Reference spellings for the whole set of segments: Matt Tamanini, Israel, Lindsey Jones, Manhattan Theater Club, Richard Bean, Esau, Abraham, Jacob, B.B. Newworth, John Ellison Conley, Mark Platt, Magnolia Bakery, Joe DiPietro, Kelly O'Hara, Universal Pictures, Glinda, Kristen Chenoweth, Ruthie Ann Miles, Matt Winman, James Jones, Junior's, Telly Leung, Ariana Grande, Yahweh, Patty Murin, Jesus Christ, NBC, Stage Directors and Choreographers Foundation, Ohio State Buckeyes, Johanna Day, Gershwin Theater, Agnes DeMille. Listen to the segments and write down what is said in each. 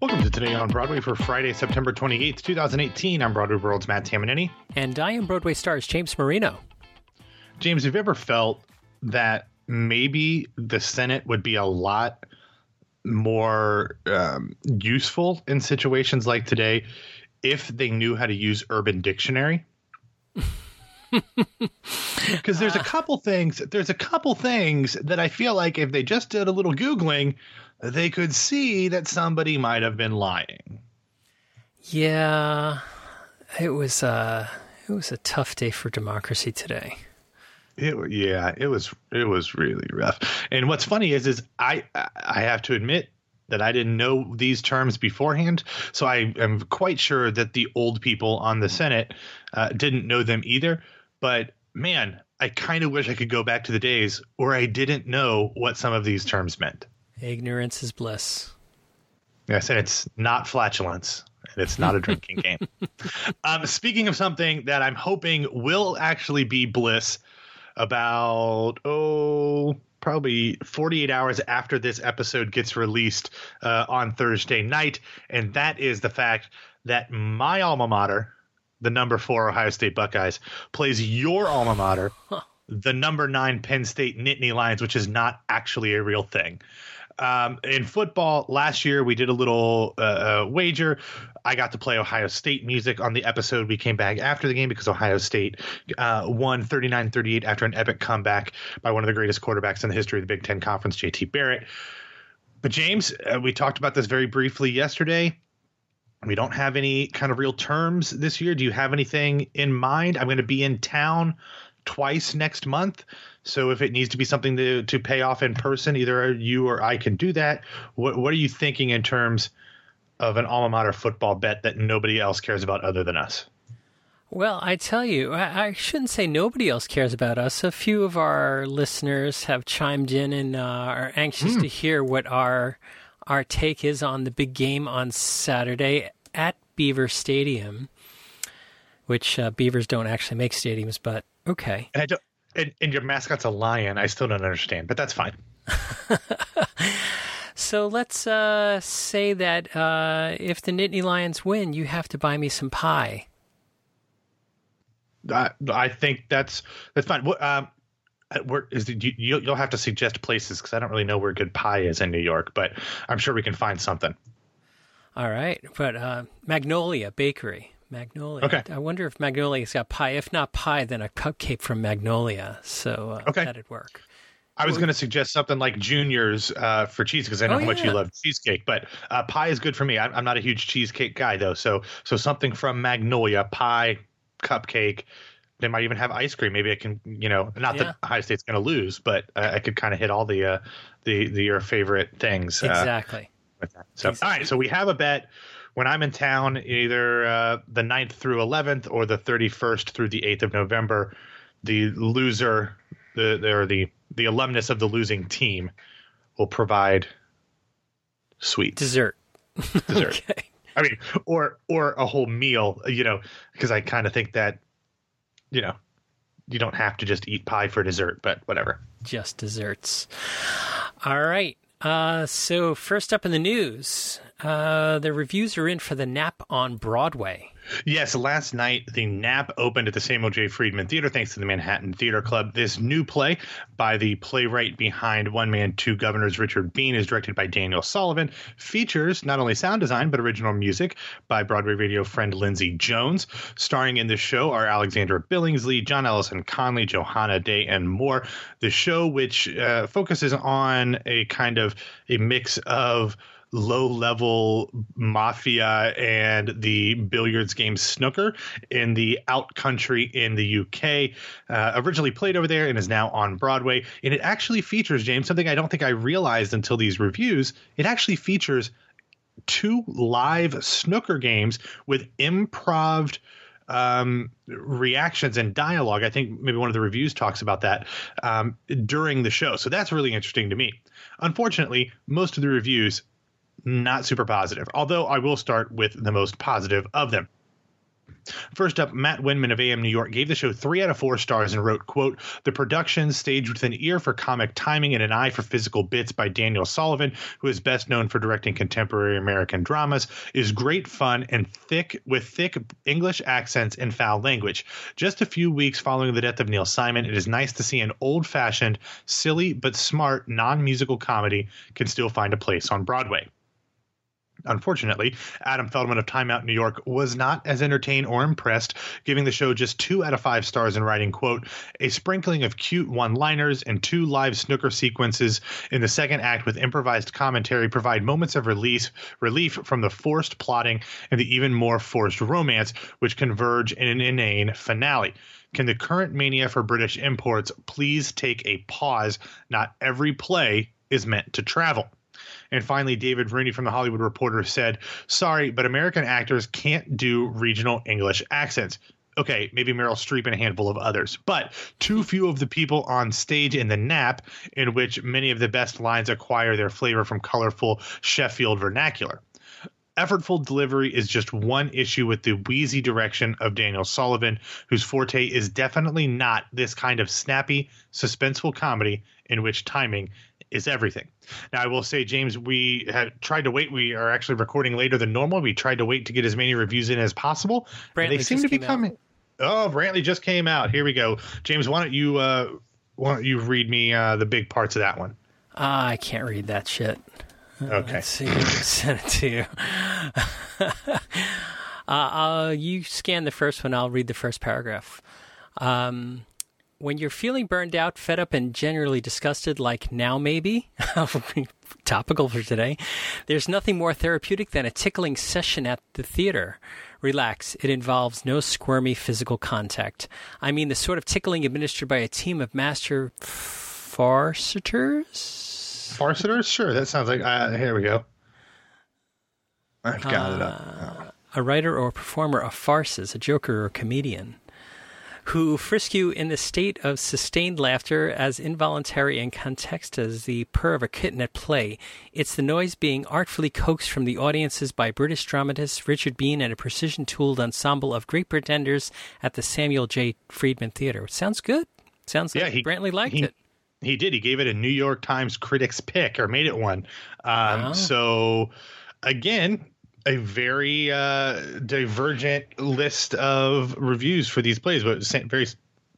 Welcome to Today on Broadway for Friday, September 28th, 2018. I'm Broadway World's Matt Tamanini. And I am Broadway Star's James Marino. James, have you ever felt that maybe the Senate would be a lot more useful in situations like today if they knew how to use Urban Dictionary? Because there's a couple things. There's a couple things that I feel like if they just did a little Googling, they could see that somebody might have been lying. Yeah, it was a tough day for democracy today. It was really rough. And what's funny is I have to admit that I didn't know these terms beforehand. So I am quite sure that the old people on the Senate didn't know them either. But man, I kind of wish I could go back to the days where I didn't know what some of these terms meant. Ignorance is bliss. Yes, and it's not flatulence. And it's not a drinking game. Speaking of something that I'm hoping will actually be bliss about, probably 48 hours after this episode gets released on Thursday night. And that is the fact that my alma mater, the number 4 Ohio State Buckeyes, plays your alma mater, the number 9 Penn State Nittany Lions, which is not actually a real thing. In football last year, we did a little wager. I got to play Ohio State music on the episode. We came back after the game because Ohio State won 39-38 after an epic comeback by one of the greatest quarterbacks in the history of the Big Ten Conference, JT Barrett. But James, we talked about this very briefly yesterday. We don't have any kind of real terms this year. Do you have anything in mind? I'm going to be in town twice next month. So if it needs to be something to pay off in person, either you or I can do that. What are you thinking in terms of an alma mater football bet that nobody else cares about other than us? Well, I tell you, I shouldn't say nobody else cares about us. A few of our listeners have chimed in and are anxious to hear what our take is on the big game on Saturday at Beaver Stadium, which beavers don't actually make stadiums, but okay. And I don't. And your mascot's a lion. I still don't understand, but that's fine. So let's say that if the Nittany Lions win, you have to buy me some pie. I think that's fine. You'll have to suggest places because I don't really know where good pie is in New York, but I'm sure we can find something. All right. But Magnolia Bakery. Magnolia. Okay. I wonder if Magnolia's got pie. If not pie, then a cupcake from Magnolia. So that'd work. I was going to suggest something like Junior's for cheese because I know how much you love cheesecake. But pie is good for me. I'm not a huge cheesecake guy, though. So something from Magnolia, pie, cupcake. They might even have ice cream. Maybe I can, that Ohio State's going to lose, but I could kind of hit all the your favorite things. Exactly. With that. So exactly. All right. So we have a bet. When I'm in town, either the 9th through 11th or the 31st through the 8th of November, the loser the alumnus of the losing team will provide sweets. Dessert. Okay. I mean, or a whole meal, because I kind of think that, you don't have to just eat pie for dessert, but whatever. Just desserts. All right. So first up in the news, the reviews are in for the Nap on Broadway. Yes, last night the Nap opened at the Samuel J. Friedman Theater thanks to the Manhattan Theater Club. This new play by the playwright behind One Man, Two Governors, Richard Bean, is directed by Daniel Sullivan, features not only sound design but original music by Broadway radio friend Lindsey Jones. Starring in the show are Alexandra Billingsley, John Ellison Conley, Johanna Day, and more. The show, which focuses on a kind of a mix of low-level mafia and the billiards game snooker in the out country in the UK, originally played over there and is now on Broadway. And it actually features, James, something I don't think I realized until these reviews. It actually features 2 live snooker games with improv reactions and dialogue. I think maybe one of the reviews talks about that during the show. So that's really interesting to me. Unfortunately, most of the reviews not super positive, although I will start with the most positive of them. First up, Matt Winman of AM New York gave the show 3 out of 4 stars and wrote, quote, "The production, staged with an ear for comic timing and an eye for physical bits by Daniel Sullivan, who is best known for directing contemporary American dramas, is great fun and thick English accents and foul language. Just a few weeks following the death of Neil Simon, it is nice to see an old-fashioned, silly but smart non-musical comedy can still find a place on Broadway." Unfortunately, Adam Feldman of Time Out New York was not as entertained or impressed, giving the show just 2 out of 5 stars and writing, quote, "A sprinkling of cute one-liners and 2 live snooker sequences in the second act with improvised commentary provide moments of relief from the forced plotting and the even more forced romance, which converge in an inane finale. Can the current mania for British imports please take a pause? Not every play is meant to travel." And finally, David Rooney from The Hollywood Reporter said, "Sorry, but American actors can't do regional English accents." Okay, maybe Meryl Streep and a handful of others, but too few of the people on stage in the nap, in which many of the best lines acquire their flavor from colorful Sheffield vernacular. Effortful delivery is just one issue with the wheezy direction of Daniel Sullivan, whose forte is definitely not this kind of snappy, suspenseful comedy in which timing is everything. Now, I will say, James, we have tried to wait. We are actually recording later than normal. We tried to wait to get as many reviews in as possible. They seem to be coming. Oh, Brantley just came out. Here we go. James, why don't you read me the big parts of that one? I can't read that shit. Okay. Let's see. Send it to you. You scan the first one. I'll read the first paragraph. When you're feeling burned out, fed up, and generally disgusted, like now maybe, topical for today, there's nothing more therapeutic than a tickling session at the theater. Relax. It involves no squirmy physical contact. I mean the sort of tickling administered by a team of master farceters? Farceters? Sure, that sounds like... here we go. I've got it up. Oh. A writer or a performer of farces, a joker or a comedian, who frisk you in the state of sustained laughter, as involuntary in context as the purr of a kitten at play. It's the noise being artfully coaxed from the audiences by British dramatist Richard Bean and a precision-tooled ensemble of great pretenders at the Samuel J. Friedman Theater. Sounds good. Sounds like Brantley liked it. He did. He gave it a New York Times Critics Pick, or made it one. So, again... a very divergent list of reviews for these plays, but very,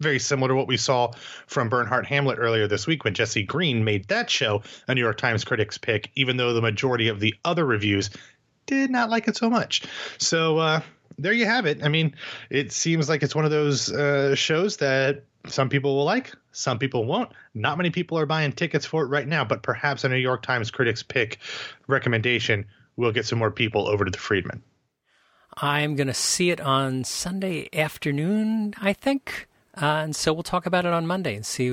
very similar to what we saw from Bernhardt Hamlet earlier this week when Jesse Green made that show a New York Times Critics Pick, even though the majority of the other reviews did not like it so much. So there you have it. I mean, it seems like it's one of those shows that some people will like, some people won't. Not many people are buying tickets for it right now, but perhaps a New York Times Critics Pick recommendation we'll get some more people over to the Friedman. I'm going to see it on Sunday afternoon, I think. And so we'll talk about it on Monday and see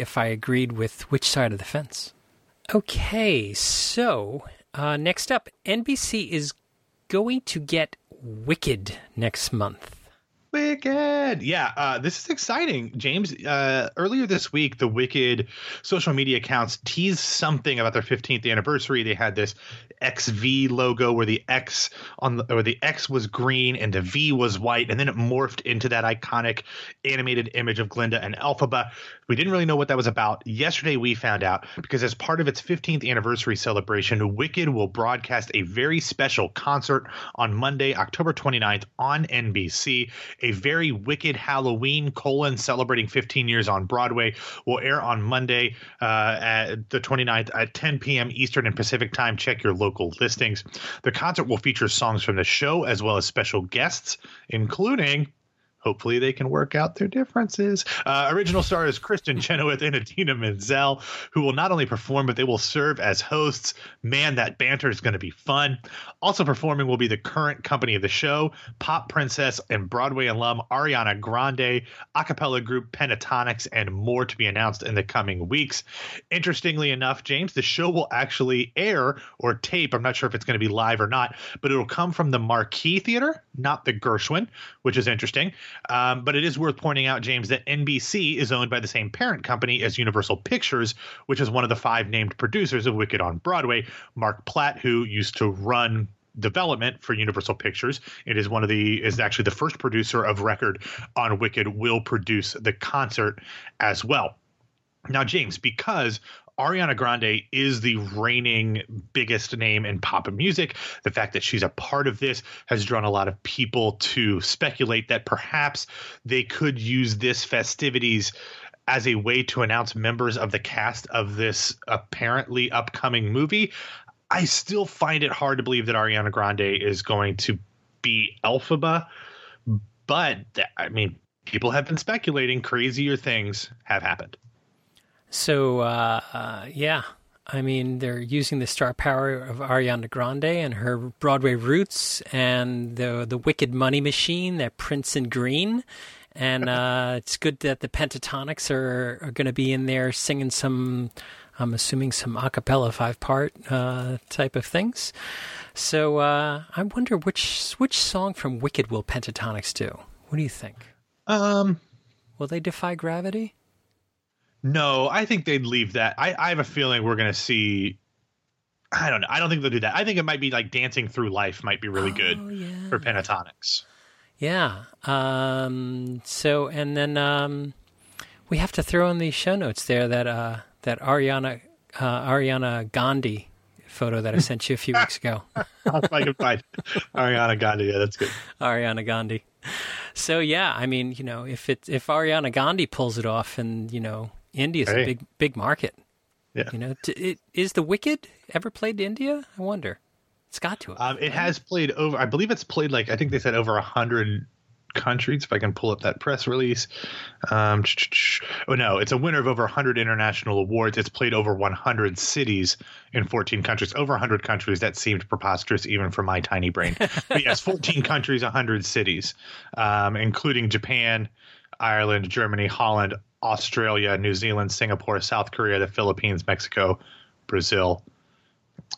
if I agreed with which side of the fence. Okay, so next up, NBC is going to get Wicked next month. Wicked. Yeah, this is exciting, James. Earlier this week, the Wicked social media accounts teased something about their 15th anniversary. They had this XV logo where the X was green and the V was white, and then it morphed into that iconic animated image of Glinda and Elphaba. We didn't really know what that was about. Yesterday, we found out because as part of its 15th anniversary celebration, Wicked will broadcast a very special concert on Monday, October 29th on NBC. A very wicked Halloween : celebrating 15 years on Broadway will air on Monday at the 29th at 10 p.m. Eastern and Pacific time. Check your local listings. The concert will feature songs from the show as well as special guests, including... hopefully they can work out their differences. Original stars Kristen Chenoweth and Adina Menzel, who will not only perform, but they will serve as hosts. Man, that banter is going to be fun. Also performing will be the current company of the show, pop princess and Broadway alum Ariana Grande, a cappella group Pentatonix, and more to be announced in the coming weeks. Interestingly enough, James, the show will actually air or tape. I'm not sure if it's going to be live or not, but it will come from the Marquis Theater, not the Gershwin, which is interesting. But it is worth pointing out, James, that NBC is owned by the same parent company as Universal Pictures, which is one of the 5 named producers of Wicked on Broadway. Mark Platt, who used to run development for Universal Pictures. It is one of the is actually the first producer of record on Wicked will produce the concert as well. Now, James, because Ariana Grande is the reigning biggest name in pop music, the fact that she's a part of this has drawn a lot of people to speculate that perhaps they could use this festivities as a way to announce members of the cast of this apparently upcoming movie. I still find it hard to believe that Ariana Grande is going to be Elphaba, but I mean, people have been speculating. Crazier things have happened. So, yeah, I mean, they're using the star power of Ariana Grande and her Broadway roots and the wicked money machine that prints in green. And it's good that the Pentatonix are going to be in there singing some, I'm assuming, some a cappella 5-part type of things. So I wonder which song from Wicked will Pentatonix do? What do you think? Will they Defy Gravity? No, I think they'd leave that. I have a feeling we're going to see – I don't know. I don't think they'll do that. I think it might be like Dancing Through Life might be really good for Pentatonix. Yeah. So – and then we have to throw in the show notes there that that Ariana Gandhi photo that I sent you a few weeks ago. I can find Ariana Gandhi. Yeah, that's good. Ariana Gandhi. So, yeah, I mean, you know, if Ariana Grande pulls it off and, you know, India's a big market, you know, is the Wicked ever played to India? I wonder. It's got to. It has played over. I believe it's played like I think they said over 100 countries. If I can pull up that press release. Oh, no, it's a winner of over 100 international awards. It's played over 100 cities in 14 countries, over 100 countries. That seemed preposterous even for my tiny brain. But yes, 14 countries, 100 cities, including Japan, Ireland, Germany, Holland, Australia, New Zealand, Singapore, South Korea, the Philippines, Mexico, Brazil.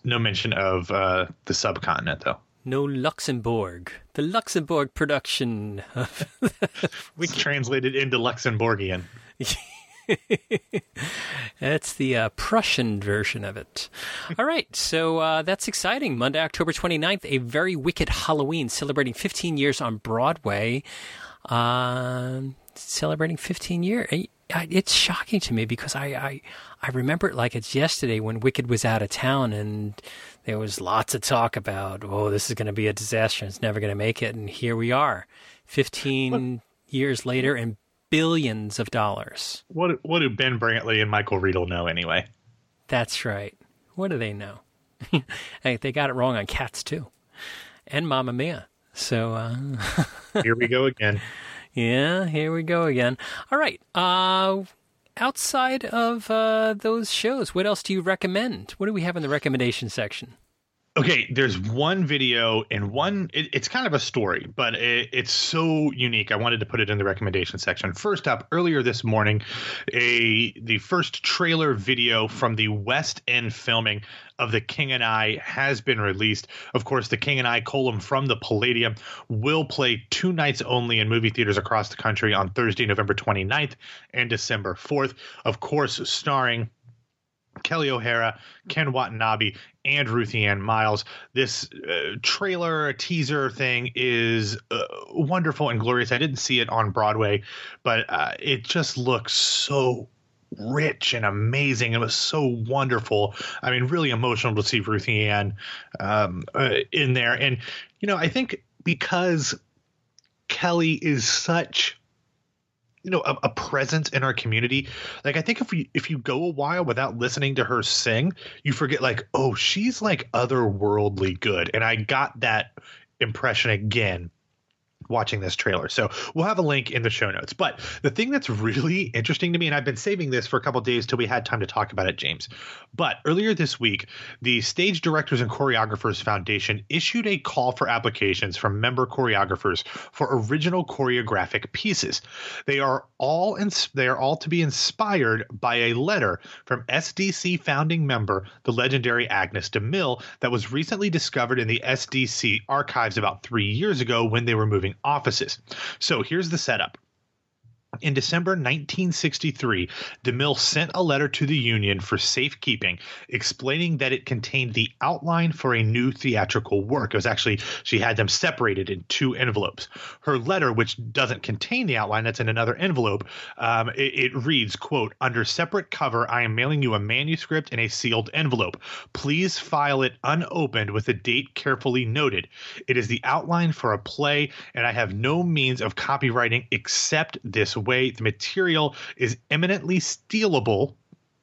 No mention of the subcontinent, though. No Luxembourg. The Luxembourg production. We translated into Luxembourgian. That's the Prussian version of it. All right. So that's exciting. Monday, October 29th, a very wicked Halloween celebrating 15 years on Broadway. Celebrating 15 years. It's shocking to me because I remember it like it's yesterday when Wicked was out of town and there was lots of talk about, oh, this is going to be a disaster. It's never going to make it. And here we are 15 years later and billions of dollars. What do Ben Brantley and Michael Riedel know anyway? That's right. What do they know? Hey, they got it wrong on Cats too. And Mamma Mia. So here we go again. Yeah, here we go again. All right. Outside of those shows, what else do you recommend? What do we have in the recommendation section? Okay, there's one video and one – it's kind of a story, but it's so unique. I wanted to put it in the recommendation section. First up, earlier this morning, the first trailer video from the West End filming of The King and I has been released. Of course, The King and I, Colum from the Palladium, will play 2 nights only in movie theaters across the country on Thursday, November 29th and December 4th. Of course, starring – Kelly O'Hara, Ken Watanabe, and Ruthie Ann Miles. This trailer teaser thing is wonderful and glorious. I didn't see it on Broadway, but it just looks so rich and amazing. It was so wonderful. I mean, really emotional to see Ruthie Ann in there. And, you know, I think because Kelly is such – you know, a presence in our community. Like, I think if you go a while without listening to her sing, you forget like, oh, she's like otherworldly good. And I got that impression again watching this trailer. So we'll have a link in the show notes. But the thing that's really interesting to me, and I've been saving this for a couple of days till we had time to talk about it, James. But earlier this week, the Stage Directors and Choreographers Foundation issued a call for applications from member choreographers for original choreographic pieces. They are all to be inspired by a letter from SDC founding member, the legendary Agnes DeMille, that was recently discovered in the SDC archives about 3 years ago when they were moving offices. So here's the setup. In December 1963, DeMille sent a letter to the union for safekeeping, explaining that it contained the outline for a new theatrical work. It was actually, she had them separated in two envelopes. Her letter, which doesn't contain the outline, that's in another envelope, it reads, quote, "Under separate cover, I am mailing you a manuscript in a sealed envelope. Please file it unopened with a date carefully noted. It is the outline for a play, and I have no means of copywriting except this way. The material is eminently stealable,"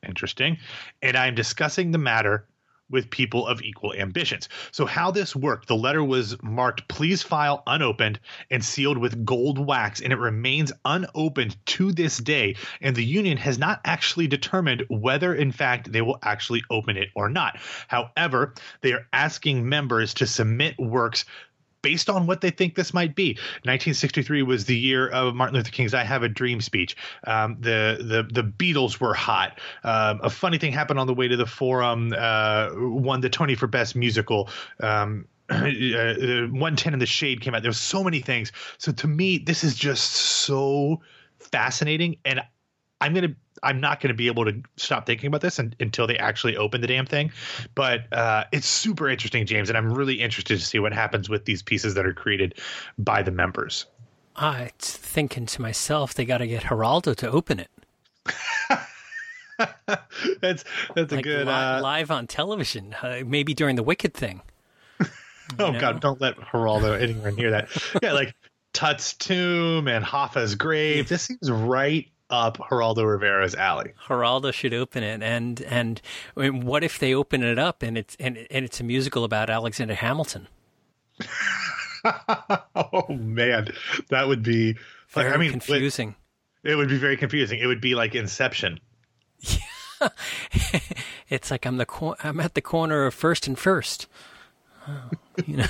interesting, "and I am discussing the matter with people of equal ambitions." So how this worked, the letter was marked "Please file unopened" and sealed with gold wax, and it remains unopened to this day. And the union has not actually determined whether, in fact, they will actually open it or not. However, they are asking members to submit works based on what they think this might be. 1963 was the year of Martin Luther King's "I Have a Dream" speech. The Beatles were hot. A funny thing happened on the way to the Forum. Won the Tony for Best Musical. 110 in the Shade came out. There was so many things. So to me, this is just so fascinating, and I'm not going to be able to stop thinking about this until they actually open the damn thing. But it's super interesting, James, and I'm really interested to see what happens with these pieces that are created by the members. I'm thinking to myself, they got to get Geraldo to open it. that's like a good live on television, maybe during the Wicked thing. Oh, know? God, don't let Geraldo anywhere near that. Yeah, like Tut's Tomb and Hoffa's Grave. This seems right up Geraldo Rivera's alley. Geraldo should open it, and I mean, what if they open it up and it's a musical about Alexander Hamilton? Oh man, that would be very confusing. It would be very confusing. It would be like Inception. Yeah. It's like I'm at the corner of First and First. Oh, you know.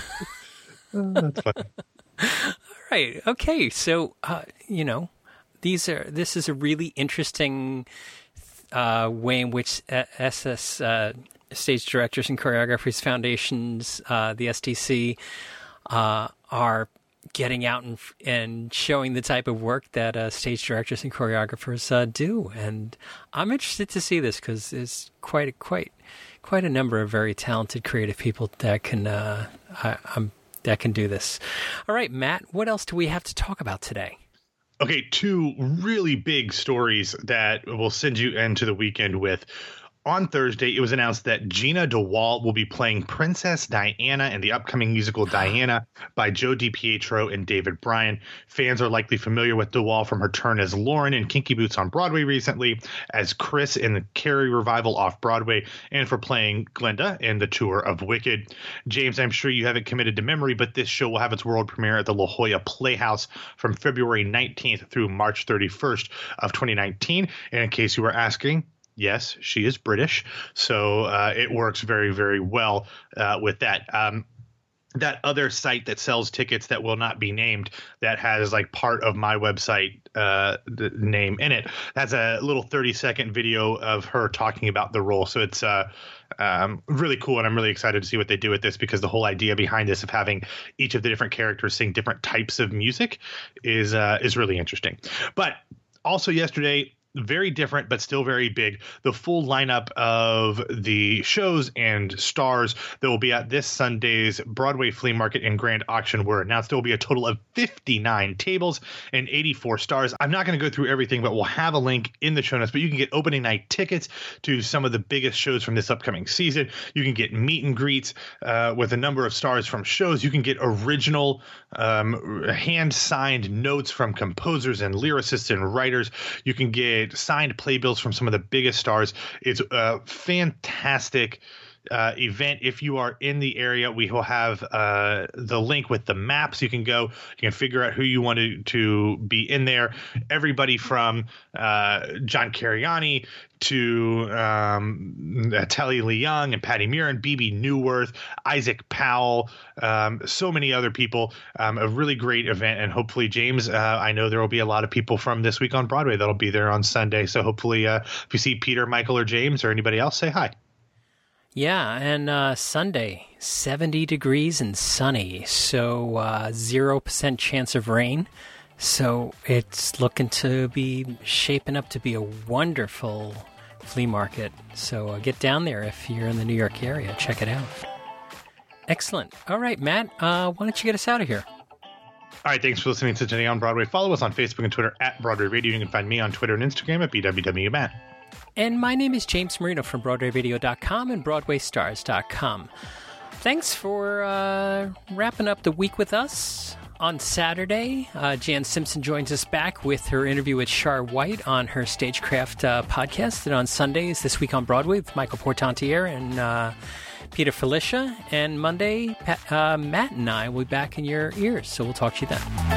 Oh, that's funny. All right. Okay. So you know, this is a really interesting way in which SS Stage Directors and Choreographers Foundations, the SDC, are getting out and showing the type of work that stage directors and choreographers do. And I'm interested to see this because there's quite a number of very talented creative people that can that can do this. All right, Matt, what else do we have to talk about today? Okay, two really big stories that will send you into the weekend with. On Thursday, it was announced that Gina DeWalt will be playing Princess Diana in the upcoming musical Diana by Joe DiPietro and David Bryan. Fans are likely familiar with DeWalt from her turn as Lauren in Kinky Boots on Broadway recently, as Chris in the Carrie revival off-Broadway, and for playing Glinda in the tour of Wicked. James, I'm sure you haven't committed to memory, but this show will have its world premiere at the La Jolla Playhouse from February 19th through March 31st of 2019. And in case you were asking, yes, she is British, so it works very, very well with that. That other site that sells tickets that will not be named, that has like part of my website the name in it, that's a little 30-second video of her talking about the role. So it's really cool, and I'm really excited to see what they do with this, because the whole idea behind this of having each of the different characters sing different types of music is really interesting. But also yesterday, very different, but still very big, the full lineup of the shows and stars that will be at this Sunday's Broadway Flea Market and Grand Auction were announced. There will be a total of 59 tables and 84 stars. I'm not going to go through everything, but we'll have a link in the show notes. But you can get opening night tickets to some of the biggest shows from this upcoming season. You can get meet and greets with a number of stars from shows. You can get original hand-signed notes from composers and lyricists and writers. You can get signed playbills from some of the biggest stars. It's a fantastic event. If you are in the area, we will have the link with the maps. You can go, you can figure out who you want to be in there. Everybody from John Cariani to Telly Leung and Patty Murin, B.B. Newworth, Isaac Powell, so many other people. A really great event. And hopefully, James, I know there will be a lot of people from This Week on Broadway that'll be there on Sunday. So hopefully, if you see Peter, Michael, or James or anybody else, say hi. Yeah, and Sunday, 70 degrees and sunny, so 0% chance of rain. So it's looking to be shaping up to be a wonderful flea market. So get down there if you're in the New York area. Check it out. Excellent. All right, Matt, why don't you get us out of here? All right, thanks for listening to Today on Broadway. Follow us on Facebook and Twitter at Broadway Radio. You can find me on Twitter and Instagram at BWWMatt. And my name is James Marino from BroadwayRadio.com and BroadwayStars.com. Thanks for wrapping up the week with us. On Saturday, Jan Simpson joins us back with her interview with Char White on her Stagecraft podcast. And on Sundays, This Week on Broadway with Michael Portantier and Peter Felicia. And Monday, Matt and I will be back in your ears. So we'll talk to you then.